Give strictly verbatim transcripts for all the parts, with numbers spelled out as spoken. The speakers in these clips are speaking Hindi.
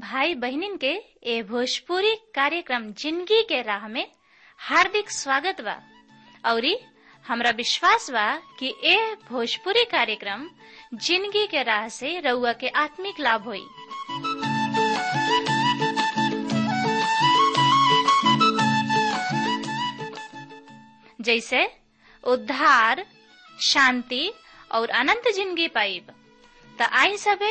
भाई बहनिन के ए भोजपुरी कार्यक्रम जिंदगी के राह में हार्दिक स्वागत बा औरी हमरा विश्वास बा कि ए भोजपुरी कार्यक्रम जिंदगी के राह से रउआ के आत्मिक लाभ होई। जैसे उद्धार, शांति और अनंत जिंदगी पाइब। तो आई सबे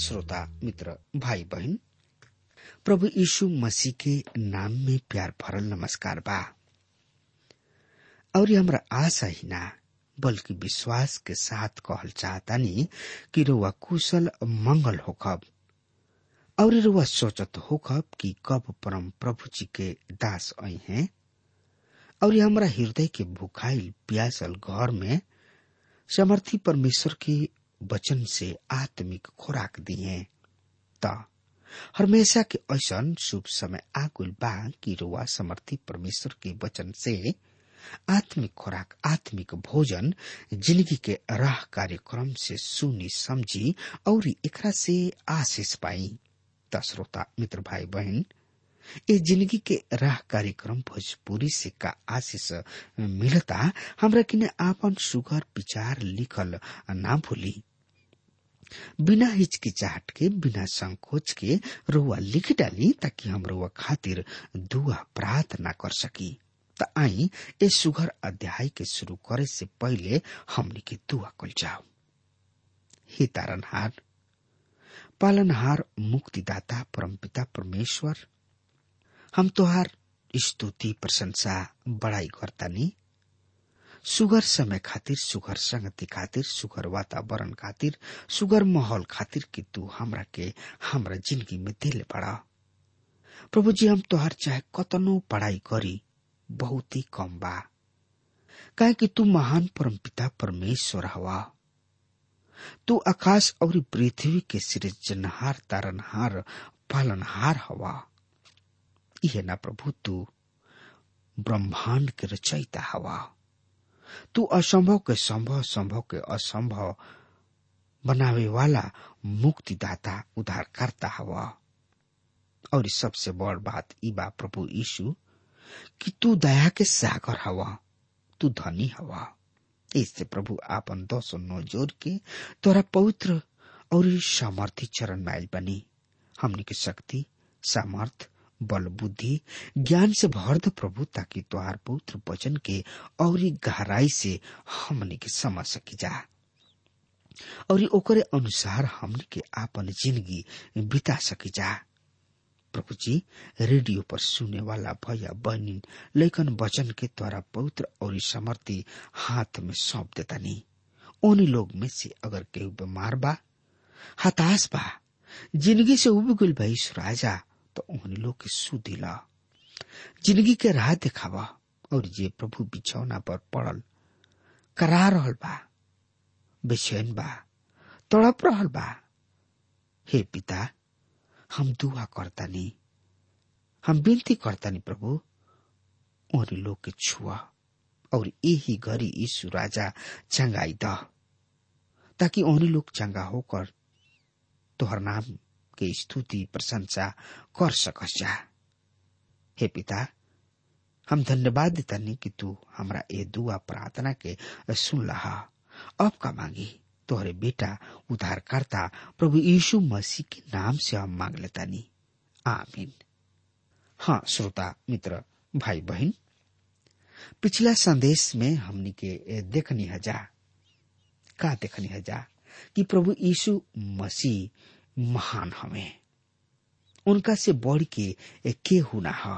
श्रोता मित्र भाई बहन, प्रभु यीशु मसीह के नाम में प्यार भरल नमस्कार बा। और हमरा आशा ही ना बल्कि विश्वास के साथ कहल चाहता नहीं कि रुआ कुशल मंगल होखब और रुआ सोचत होखब कि कब परम प्रभु जी के दास आई हैं और हमरा हृदय के भुखाइल प्यासल घर में समर्थी परमेश्वर की वचन से आत्मिक खुराक दिए। त हमेशा के ऐसन शुभ समय आगुल बा कि रुआ समर्थी परमेश्वर के वचन से आत्मिक खुराक, आत्मिक भोजन जिंदगी के राह कार्यक्रम से सुनी, समझी और एकरा से आशीष पाई। त श्रोता मित्र भाई बहन, ये जिंदगी के राह कार्यक्रम भोजपुरी से का आशीष मिलता हमरा किने आपन सुगर विचार लिखल ना भूली। बिना हिचकिचाहट के, बिना संकोच के रुआ लिख डाली ताकि हम रुआ खातिर दुआ प्रार्थना कर सकी। त आई ये सुगर अध्याय के शुरू करे से पहले हमनी के दुआ कल जाओ। हे तारनहार, पालनहार, मुक्तिदाता परमपिता परमेश्वर, हम तोहार स्तुति प्रशंसा बड़ाई करतानी। सुगर समय खातिर, सुगर संगति खातिर, सुगर वातावरण खातिर, सुगर माहौल खातिर कि तू हमरा के हमरा जिंदगी में दिले पड़ा। प्रभु जी, हम तोहार चाहे कतनो पढ़ाई करी बहुत ही कम बा, काहे कि तू महान परमपिता परमेश्वर हवा। तू आकाश और पृथ्वी के सृजनहार, तारनहार, पालनहार हवा। यह ना प्रभु, तू ब्रह्मांड के रचयिता हवा। तू असंभव के संभव, संभव के असंभव बनावे वाला मुक्तिदाता, उद्धारकर्ता हवा। और सबसे बड़ बात इबा प्रभु यीशु कि तू दया के सागर हवा, तू धनी हवा। इससे प्रभु आपन दोसों नौ जोड़ के तोरा पवित्र और सामर्थी चरण माइल बनी। हमने की शक्ति, सामर्थ, बल, बुद्धि, ज्ञान से भर दो प्रभु, ताकि तोहार पवित्र वचन के और गहराई से हमने के समझ सकी जा और ओकरे अनुसार हमने के आपन जिंदगी बिता सकी जा। प्रभु जी, रेडियो पर सुने वाला भैया बहनी लेकिन वचन के द्वारा पवित्र और समर्थी हाथ में सौंप देता नहीं। उन्हीं लोग में से अगर केहू बीमार बा, हताश बा, जिंदगी से उब गइल भाई सुराजा, तो उन्हीं लोग के सुधिला जिंदगी के राह दिखावा। और ये प्रभु बिछौना पर पड़ल करा रहल बा, बेचैन बा, तड़प रहल बा, हे पिता हम दुआ करता नहीं, हम विनती करता नहीं प्रभु, उन्हीं लोग के छुआ और यही घड़ी यीशु राजा चंगाई दा, ताकि उन्हीं लोग चंगा होकर तोहर नाम के स्तुति प्रशंसा कर सकस जा। हे पिता, हम धन्यवाद देता नहीं कि तू हमरा ए दुआ प्रार्थना के सुन लहा। अब का मांगी तोहरे बेटा उद्धारकर्ता प्रभु यीशु मसीह के नाम से हम मांग लेता नहीं, आमीन। हाँ श्रोता मित्र, भाई बहन, पिछला संदेश में हमने के देखनी है जा, का देखनी है जा कि प्रभु यीशु मसीह महान हमें, उनका से बढ़ के के होना है।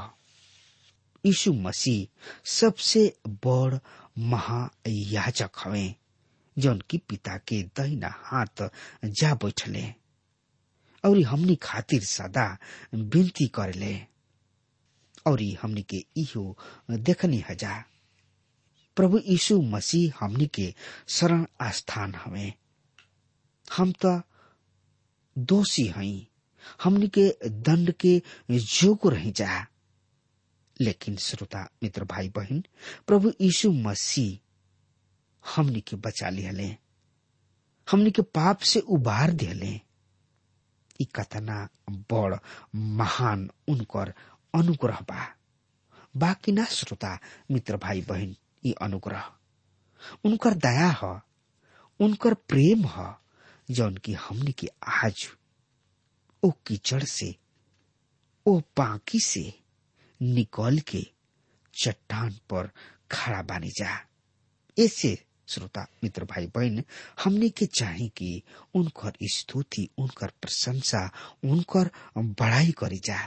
यीशु मसीह सबसे बड़ महायाजक हमें, जो उनकी पिता के दाहिना हाथ जा बैठले और हमनी खातिर सदा विनती करले। और हमनी के इहो देखनी है जा, प्रभु यीशु मसीह हमनी के शरण स्थान हमें। हम तो दोषी हैं, हमनी के दंड के योग्य रह जा, लेकिन श्रोता मित्र भाई बहन, प्रभु यीशु मसीह हमनी के बचा लिहले, हमनी के पाप से उबार दिहले। ई कतना बड़ महान उनकर अनुग्रह बा, बाकी ना श्रोता मित्र भाई बहन, ई अनुग्रह उनकर दया है, उनकर प्रेम है, जौन की हमने के आज ओ कीचड़ से, ओ बाकी से निकल के चट्टान पर खड़ा बनी जा। ऐसे श्रोता मित्र भाई बहन, हमने के चाहे कि उनकर स्तुति, उनकर प्रशंसा, उनकर बड़ाई करी जा।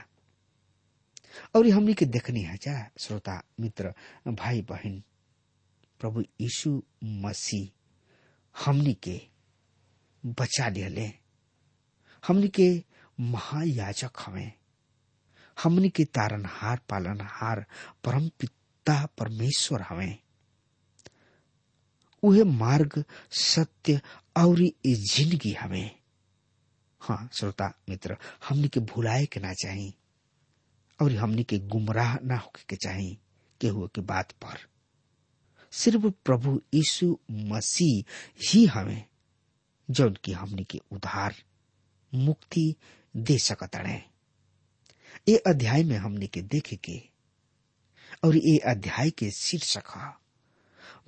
और हमने के देखनी है जा श्रोता मित्र भाई बहन, प्रभु यीशु मसीह हमने के बचा लिहले, हमनी के महायाजक हमें, हमनी के तारनहार, पालनहार, परम पिता परमेश्वर हमें। उहे मार्ग, सत्य और जिंदगी हमें। हाँ श्रोता मित्र, हमनी के भुलाए के ना चाहिए और हमनी के गुमराह ना होके के चाहिए केहू के बात पर। सिर्फ प्रभु यीशु मसीह ही हमें, जो उनकी हमने के उधार मुक्ति दे सकता है। ये अध्याय में हमने के देखे के और ये अध्याय के शीर्षक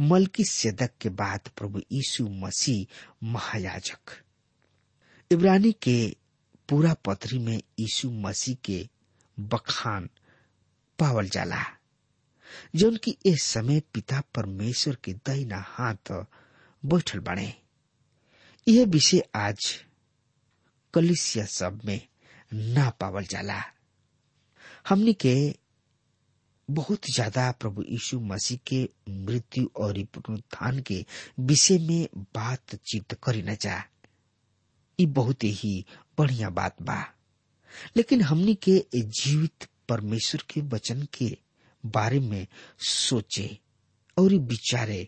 मलकीसिदक के बाद प्रभु यीशु मसीह महायाजक। इब्रानी के पूरा पत्री में यीशु मसीह के बखान पावल जाला, जो उनकी इस समय पिता परमेश्वर के दाहिना हाथ बैठल बने। यह विषय आज कलिसिया सब में ना पावल जाला। हमने के बहुत ज्यादा प्रभु यीशु मसीह के मृत्यु और पुनरुत्थान के विषय में बातचीत करी न जा, ये बहुत ही बढ़िया बात बा, लेकिन हमने के जीवित परमेश्वर के वचन के बारे में सोचे और विचारे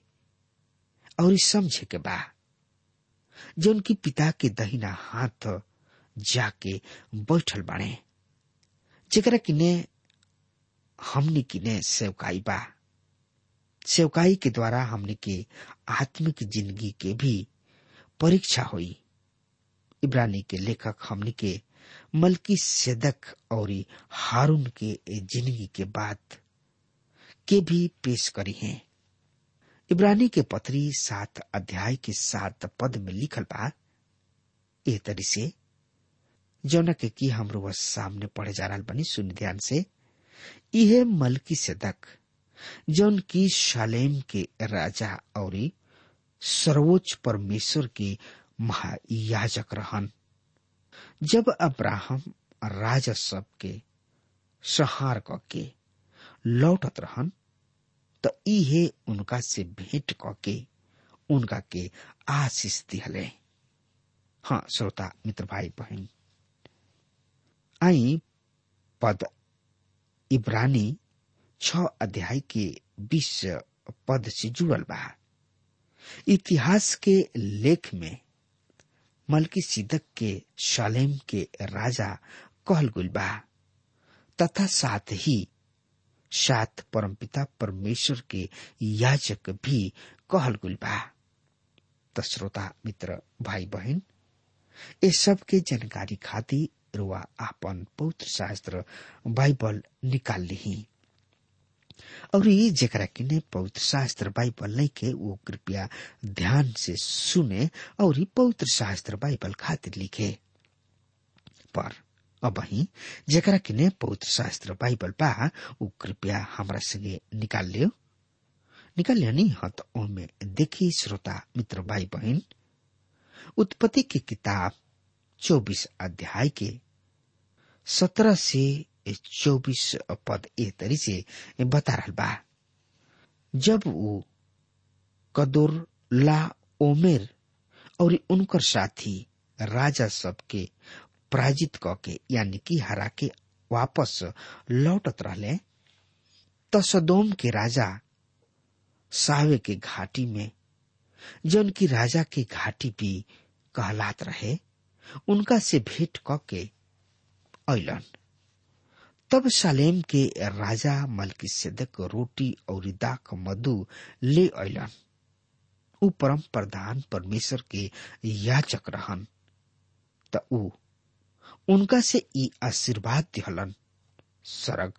और समझे के बा जौन की पिता के दहिना हाथ जाके बैठल बाड़े, जेकरा किने हमने किने सेवकाई बा। सेवकाई के द्वारा हमने के आत्मिक जिंदगी के भी परीक्षा हुई। इब्रानी के लेखक हमने के मलकीसिदक और हारून के जिंदगी के बाद के भी पेश करी हैं। इब्रानी के पत्री सात अध्याय के सात पद में लिखल बा, ए तरी से जौना के की हम रोज सामने पढ़े जा रहा बनी, सुन ध्यान से। यह मलकीसिदक जौन की शालेम के राजा और सर्वोच्च परमेश्वर के महायाजक रहन, जब अब्राहम राजा सब के सहार करके लौटत रहन तो इहे उनका से भेंट करके उनका के आशीष दिहले। हाँ श्रोता मित्र भाई बहन, आई पद इब्रानी छह अध्याय के बीस पद से जुड़ल बा। इतिहास के लेख में मलकीसिदक के शालेम के राजा कहल गइल बा तथा साथ ही सात परमपिता परमेश्वर के याजक भी कहल गइल बा। तो श्रोता मित्र भाई बहन, ये सब के जानकारी खातिर रुआ आपन पवित्र शास्त्र बाइबल निकाल लिही और ये जेकरा किने पवित्र शास्त्र बाइबल नहीं के वो कृपया ध्यान से सुने और ये पवित्र शास्त्र बाइबल खातिर लिखे। पर अब ही जेकरा किने पवित्र शास्त्र बाइबल पा वो कृपया हमरा संगे निकाल लियो निकाल लिया नहीं हत ओ में देखी। श्रोता मित्र भाई बहन, उत्पत्ति की किताब चौबीस अध्याय के सत्रह से चौबीस पद ए तरी से बता रहा बा, जब वो कदोर्लाओमेर और उनकर साथी राजा सबके पराजित करके यानी कि हरा के वापस लौटत रहले तो सदोम के राजा सावे के घाटी में जौन की राजा के घाटी भी कहलात रहे उनका से भेंट करके अइलन। तब शालेम के राजा मलकीसिदक रोटी और दाख मधु ले अइलन। उ परम प्रधान परमेश्वर के याचक रहन त उ उनका से ई आशीर्वाद दिहलन, सरग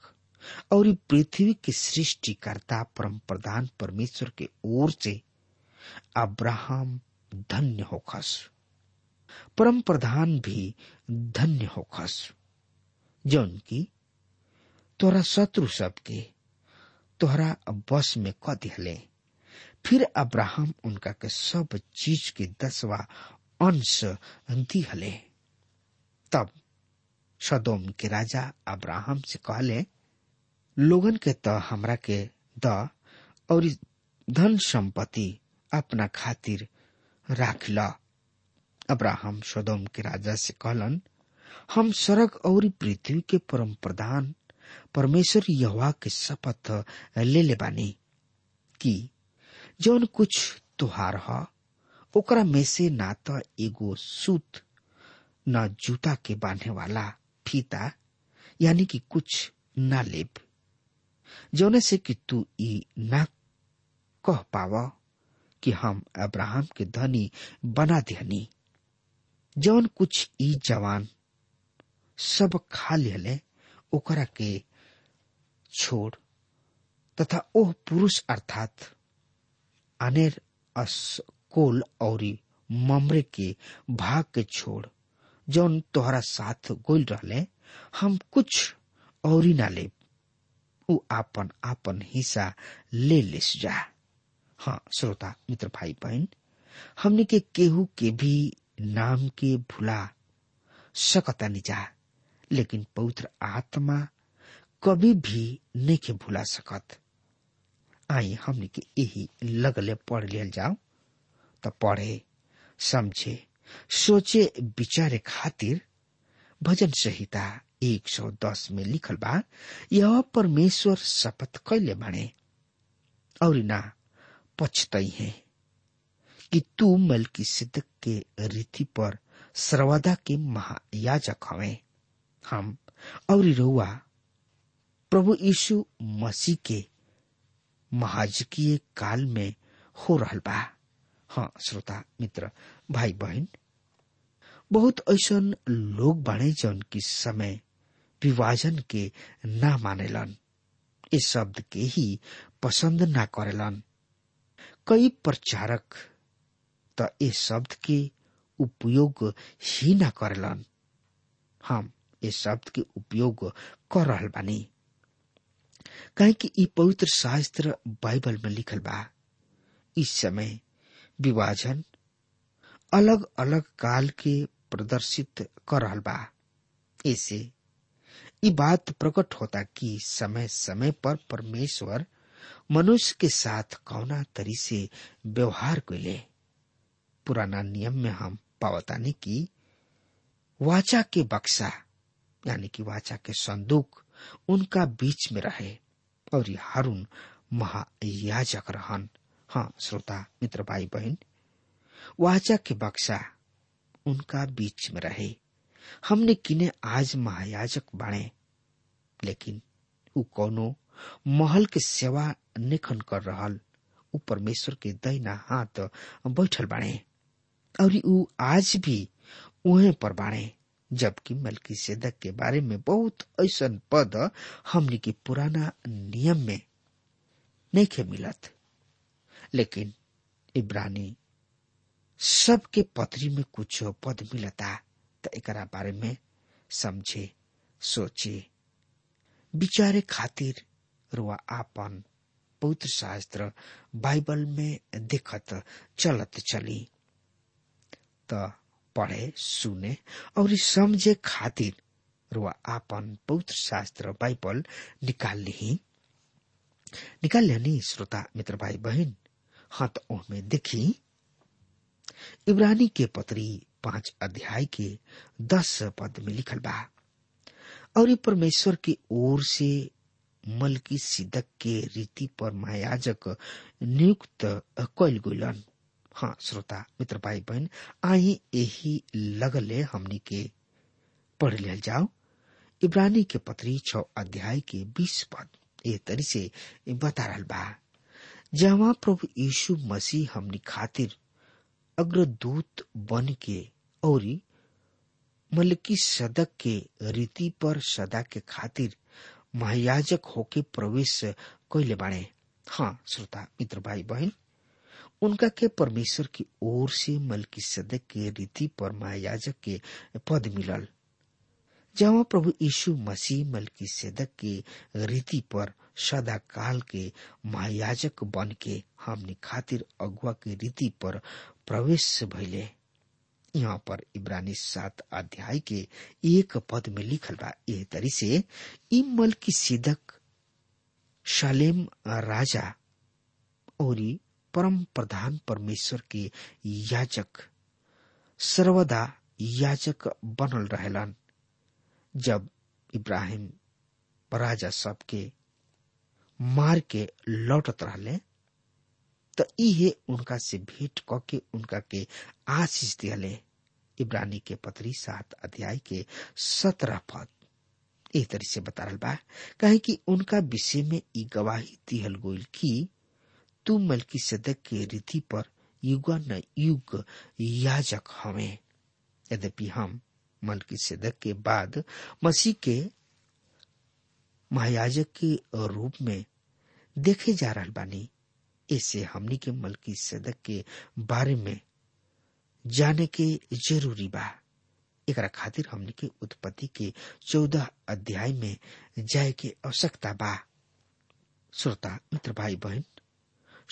और पृथ्वी के सृष्टिकर्ता परम प्रधान परमेश्वर के ओर से अब्राहम धन्य होखस, परम प्रधान भी धन्य होखस, जौन की तोरा शत्रु सबके तोहरा बस में क दिहले। फिर अब्राहम उनका के सब चीज के दसवा अंश दिहले। तब सदोम के राजा अब्राहम से कहले, लोगन के त हमरा के द और धन संपत्ति अपना खातिर राख ल। अब्राहम सदोम के राजा से कहलन, हम स्वर्ग और पृथ्वी के परम प्रधान परमेश्वर यहोवा के शपथ ले ले बानी कि जौन कुछ तुहार ह ओकरा में से ना तो एगो सूत ना जूता के बांधे वाला फीता यानी कि कुछ ना लेब, जौने से कि तू ई ना कह पावा कि हम अब्राहम के धनी बना देहनी। जौन कुछ ई जवान सब खा लेले ओकरा के छोड़ तथा ओह पुरुष अर्थात अनेर अस्कोल औरी ममरे के भाग के छोड़ जौन तोहरा साथ गोल रहले हम कुछ औरी ना ले, उ आपन आपन हिस्सा ले ले जा। हाँ श्रोता मित्र भाई बहन, हमने के केहू के भी नाम के भुला सकता नहीं जा, लेकिन पवित्र आत्मा कभी भी नहीं के भुला सकत। आई हमने के यही लगले पढ़ लियल जाओ तो पढ़े समझे सोचे विचारे खातिर भजन संहिता एक सौ दस में लिखल बा, यह परमेश्वर शपथ कैले बने और ना पछताई है कि तू मलकीसिदक के रीति पर सर्वदा के महायाजक हवे। हम और रहुआ प्रभु यीशु मसीह के महाजकीय काल में हो रहल बा। हाँ श्रोता मित्र भाई बहन, बहुत ऐसा लोग बने जौन की समय विभाजन के ना मानेलन, इस शब्द के ही पसंद ना करेलन। कई प्रचारक तो इस शब्द के उपयोग ही ना करेलन। हम इस शब्द के उपयोग कर रहल बानी काहे कि ई पवित्र शास्त्र बाइबल में लिखल बा। इस समय विभाजन अलग अलग काल के प्रदर्शित कर रहल बा। ऐसे ई बात प्रकट होता कि समय समय पर परमेश्वर मनुष्य के साथ कौना तरी से व्यवहार कइले। पुराना नियम में हम पावतानी की वाचा के बक्सा यानी कि वाचा के संदूक उनका बीच में रहे और ये हारून महायाजक रहन। हाँ श्रोता मित्र भाई बहन, वाचा के बक्सा उनका बीच में रहे। हमने किने आज महायाजक बने, लेकिन उ कोनो महल के सेवा निखन कर रहल। उ परमेश्वर के दैना हाथ बैठल बने और उ आज भी उहे पर बने, जबकि मलकीसिदक के बारे में बहुत ऐसा पद हमने के पुराना नियम में नहीं मिलत। लेकिन इब्रानी सबके पत्री में कुछ पद मिलता तो एकरा बारे में समझे सोचे विचारे खातिर रुआ आपन पवित्र शास्त्र बाइबल में देखत चलत चली तो पढ़े सुने और समझे खातिर रुआ आपन पवित्र शास्त्र बाइबल निकाल ली निकाल लेनी। श्रोता मित्र भाई बहन, हाँ तो उनमें देखी इब्रानी के पत्री पांच अध्याय के दस पद में लिखल बा और ये परमेश्वर की ओर से मलकीसिदक के रीति पर महायाजक नियुक्त कइल गइलन। हाँ श्रोता मित्र भाई बहन, आई यही लगले हमनी के पढ़ ले जाओ इब्रानी के पत्री छह अध्याय के बीस पद ए तरी से बता रहल बा, जहाँ प्रभु यीशु मसीह हमनी खातिर अग्रदूत बन के औरी मलकीसिदक के रीति पर सदा के खातिर महायाजक होके प्रवेश कइले बाने। हाँ श्रोता मित्र भाई बहन, उनका के परमेश्वर की ओर से मलकीसिदक के रीति पर महायाजक के पद मिलल, जहाँ प्रभु यीशु मसीह मलकीसिदक के रीति पर सदा काल के महायाजक बन के हमनी खातिर अगुआ के रीति पर प्रवेश भइले। यहाँ पर इब्रानी सात अध्याय के एक पद में लिखल बा एह तरी से, ई मलकीसिदक शालेम राजा और परम प्रधान परमेश्वर के याजक सर्वदा याजक बनल रहेलन। जब इब्राहिम राजा सबके मार के लौटत रहले तो इहे उनका से भेंट करके उनका के आशीष दिले। इब्रानी के पत्री सात अध्याय के सत्रह पद एक तरह से बता रहल बा, कहे कि उनका विषय में ई गवाही दिहल गोइल कि तू मलकीसिदक के रीति पर युगा न युग याजक हवे। यद्यपि हम मलकीसिदक के बाद मसीह के महायाजक के रूप में देखे जा रहल बानी, इसे हमनी के मलकीसिदक के बारे में जाने के जरूरी बा। एकरा खातिर हमनी के उत्पत्ति के चौदह अध्याय में जाए के आवश्यकता बा। श्रोता मित्र भाई बहन,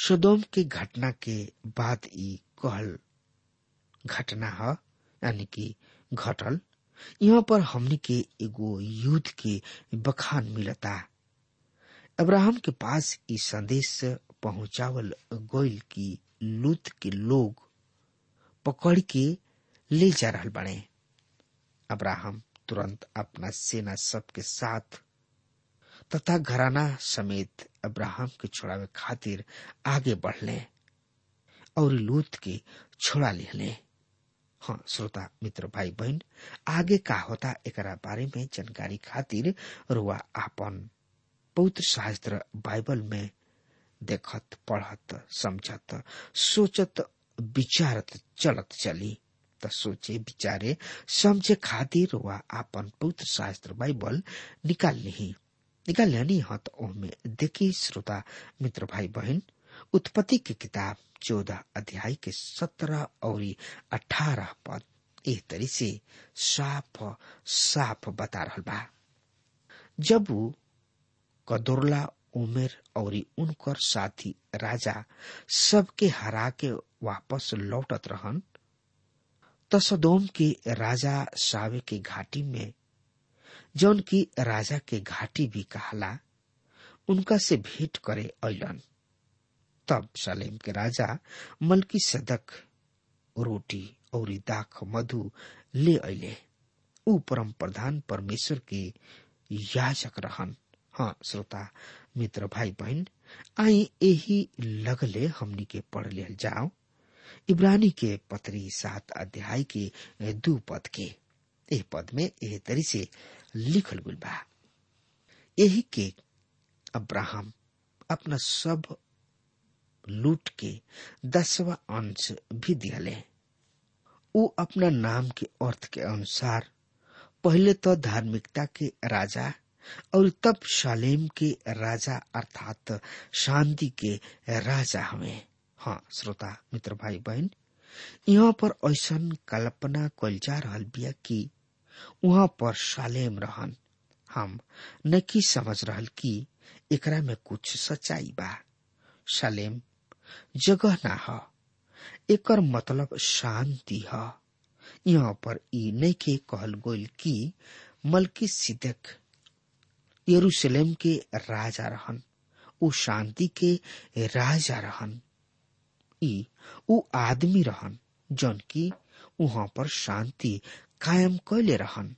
सदोम के घटना के बाद ई कहल घटना है यानी कि घटल। यहाँ पर हमनी के एगो युद्ध के बखान मिलता। अब्राहम के पास ई संदेश पहुंचावल गोइल की लूत के लोग पकड़ के ले जा रहल बने। अब्राहम तुरंत अपना सेना सबके साथ तथा घराना समेत अब्राहम के छोड़ावे खातिर आगे बढ़ले और लूत के छोड़ा लेहले। हाँ श्रोता मित्र भाई बहन, आगे का होता एकरा बारे में जानकारी खातिर रुआ आपन पवित्र शास्त्र बाइबल में देखत, पढ़त, समझत, सोचत, विचारत चलत चली। तो सोचे विचारे समझे खातिर वा आपन पवित्र शास्त्र बाइबल निकाल्ने निकाल्ने हत। ओमे देखी श्रोता मित्र भाई बहन, उत्पत्ति की किताब चौदह अध्याय के सत्रह और अठारह पद इस तरी से साफ साफ बता रहल बा। जब कदोर्लाओमेर और उनकर साथी राजा सबके हरा के वापस लौटत रहन, तो सदोम के राजा सावे के घाटी में, जौन की राजा के घाटी भी कहला, उनका से भेंट करे अइलन। तब शालेम के राजा मलकीसिदक रोटी और दाख मधु ले अइले। ऊ परम प्रधान परमेश्वर के याजक रहन। हाँ श्रोता मित्र भाई बहन, आई यही लगले हमनी के पढ़ ले जाओ इब्रानी के पत्री सात अध्याय के दो पद के। एह पद में एह तरी से लिखल गुल बा, एही के अब्राहम अपना सब लूट के दसवा अंश भी दिहले। ऊ अपना नाम के अर्थ के अनुसार पहले तो धार्मिकता के राजा और तब शालेम के राजा अर्थात शांति के राजा हमें। हाँ श्रोता मित्र भाई बहन, यहाँ पर ऐसा कल्पना कल जा रहल बिया कि वहाँ पर शालेम रहन। हम न कि समझ रहल कि एकरा में कुछ सच्चाई बा। शालेम जगह ना ह, एकर मतलब शांति ह। यहाँ पर ई नइखे कहल गइल कि मलकीसिदक यरुसलेम के राजा रहन, ऊ शांति के राजा रहन। ई ऊ आदमी रहन जौन की वहाँ पर शांति कायम कइले रहन।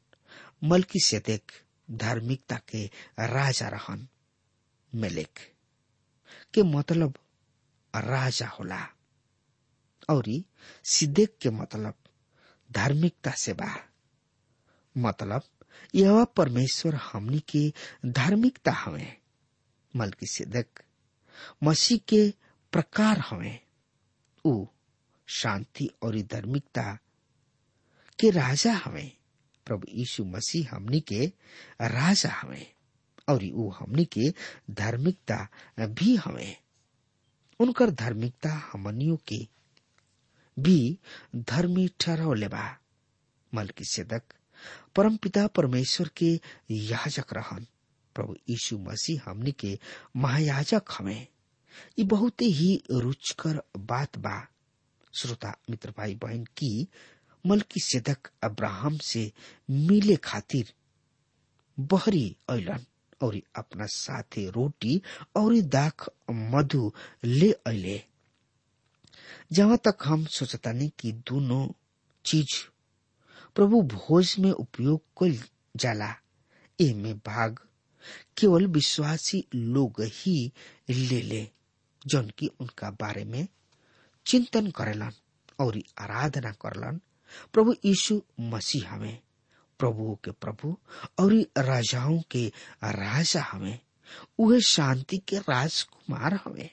मलकीसिदक धार्मिकता के राजा रहन। मेलेक के मतलब राजा होला और सिद्दीक के मतलब धार्मिकता से बा। मतलब यह परमेश्वर हमनी के धार्मिकता हमें। मलकीसिदक मसीह के प्रकार हमें। ऊ शांति और धार्मिकता के राजा हमें। प्रभु यीशु मसीह हमनी के राजा हमें और ऊ हमनी के धार्मिकता भी हमें। उनकर धार्मिकता हमनियों के भी धर्मी ठहरौले बा। मलकीसिदक परमपिता परमेश्वर के याजक रहन, प्रभु यीशु मसीह हमनी के महायाजक हमें। ये बहुत ही रुचकर बात बा श्रोता मित्र भाई बहन की मलकीसिदक अब्राहम से मिले खातिर बहरी अइलन और अपना साथे रोटी और दाख मधु ले अइले। जहां तक हम सोचतानी कि दोनों चीज प्रभु भोज में उपयोग कइल जाला, एमे भाग केवल विश्वासी लोग ही ले ले जौन की उनका बारे में चिंतन करेलन और आराधना करलन। प्रभु यीशु मसीह हमें प्रभुओं के प्रभु और राजाओं के राजा हमें। उहे शांति के राजकुमार हमें,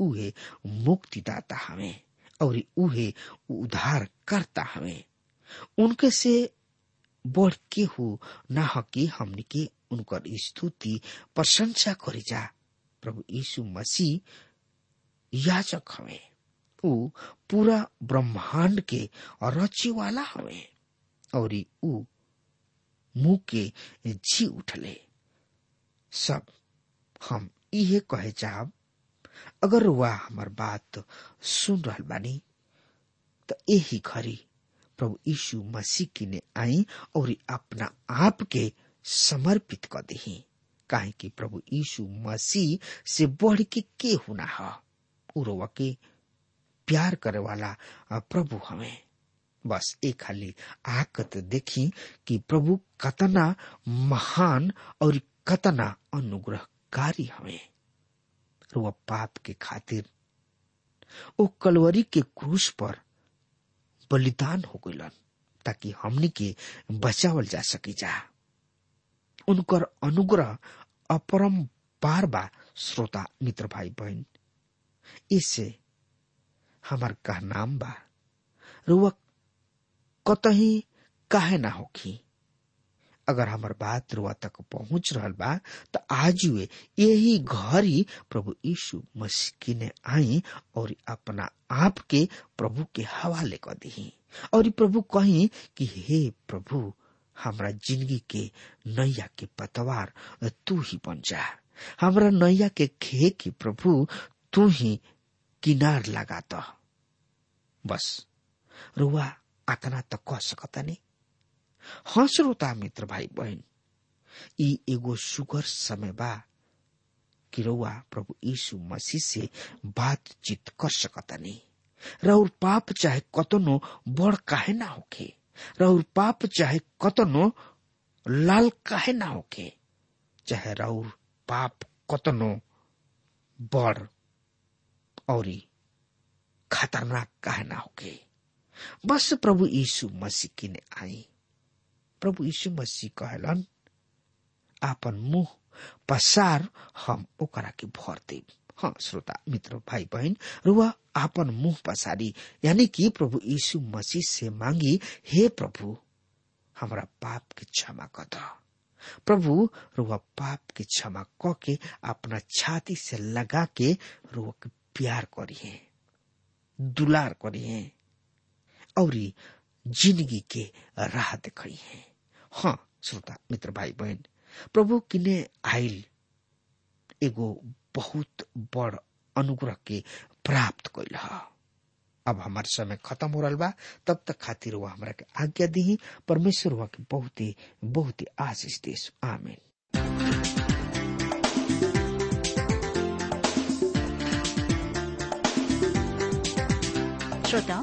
उहे मुक्तिदाता हमें और उहे उद्धारकर्ता हमें। उनके से बढ़ के हो ना हो कि हमने के उनकर स्तुति प्रशंसा करी जा। प्रभु यीशु मसीह याजक हमें, ऊ पूरा ब्रह्मांड के रची वाला हमें और ऊ मुंह के जी उठले। सब हम इहे कहे जाब, अगर वह हमार बात सुन रहल बानी तो यही घरी प्रभु यीशु मसीह की ने आई और अपना आप के समर्पित कर दही। काहे कि प्रभु यीशु मसीह से बढ़ के के होना है। उरोवा के प्यार करे वाला प्रभु हमें। बस एक खाली आकत देखी कि प्रभु कतना महान और कतना अनुग्रहकारी हमें। रुआ पाप के खातिर वो कलवरी के क्रूस पर बलिदान हो गइलन ताकि हमनी के बचावल जा सकी जा। उनकर अनुग्रह अपरम बार बार। श्रोता मित्र भाई बहन, इससे हमार कहनाम बा रुआ कतही काहे ना होखी। अगर हमार बात रुआ तक पहुंच रहल बा तो आज वे यही घड़ी प्रभु यीशु मसीह की ने आई और अपना आप के प्रभु के हवाले कर दी और प्रभु कहीं कि हे प्रभु, हमरा जिंदगी के नैया के पतवार तू ही बन जा, हमरा नैया के खे की प्रभु तू ही किनार लगाता। बस रुआ आतना तक कह सकता नहीं। हाँ श्रोता मित्र भाई बहन, ई एगो सुगर समय बा कि रुआ प्रभु यीशु मसीह से बातचीत कर सकता नहीं। रउर पाप चाहे कतनो बड़ काहे ना होखे, रउर पाप चाहे कतनो लाल काहे ना होखे, चाहे रउर पाप कतनो बड़ औरी खतरनाक काहे ना होखे, बस प्रभु यीशु मसीह की ने आई। प्रभु यीशु मसीह कहलन, आपन मुंह पसार हम ओकरा के भर देब। हाँ श्रोता मित्र भाई बहन, रुआ आपन मुंह पसारी यानी कि प्रभु यीशु मसीह से मांगी, हे प्रभु हमरा पाप के क्षमा कर दो। प्रभु रुआ पाप के क्षमा कर के अपना छाती से लगा के रुआ के प्यार करिए, दुलार करिए और जिंदगी के राह दिखाइए। हाँ श्रोता मित्र भाई बहन, प्रभु किने आइल एगो बहुत बड़ अनुग्रह के प्राप्त कइल हा। अब हमार समय खत्म हो रहा बा, तब तक खातिर वह हमरा के आज्ञा दी। परमेश्वर वह के बहुत ही बहुत ही आशीष देस। आमीन। श्रोताओं,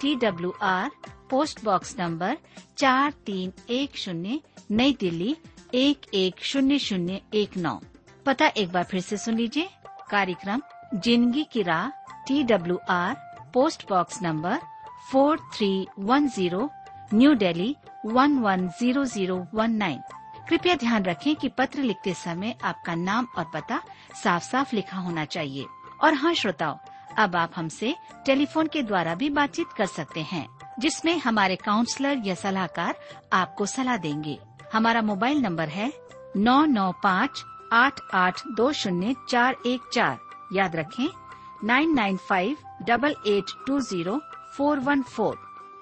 T W R, post box number चार तीन एक शून्य, नई दिल्ली एक एक शून्य शून्य एक नौ। पता एक बार फिर से सुन लीजिए। कार्यक्रम जिंदगी की राह, T W R, post box number four three one zero, new Delhi one one zero zero one nine. कृपया ध्यान रखें कि पत्र लिखते समय आपका नाम और पता साफ साफ लिखा होना चाहिए। और हाँ श्रोताओं, अब आप हमसे टेलीफोन के द्वारा भी बातचीत कर सकते हैं, जिसमें हमारे काउंसलर या सलाहकार आपको सलाह देंगे। हमारा मोबाइल नंबर है नौ नौ पाँच आठ आठ दो शून्य चार एक चार। याद रखें nine nine five double eight two zero four one four.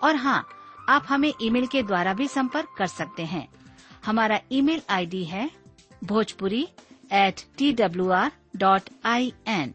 और हाँ, आप हमें ईमेल के द्वारा भी संपर्क कर सकते हैं। हमारा ईमेल आईडी है Bhojpuri at T W R dot I N,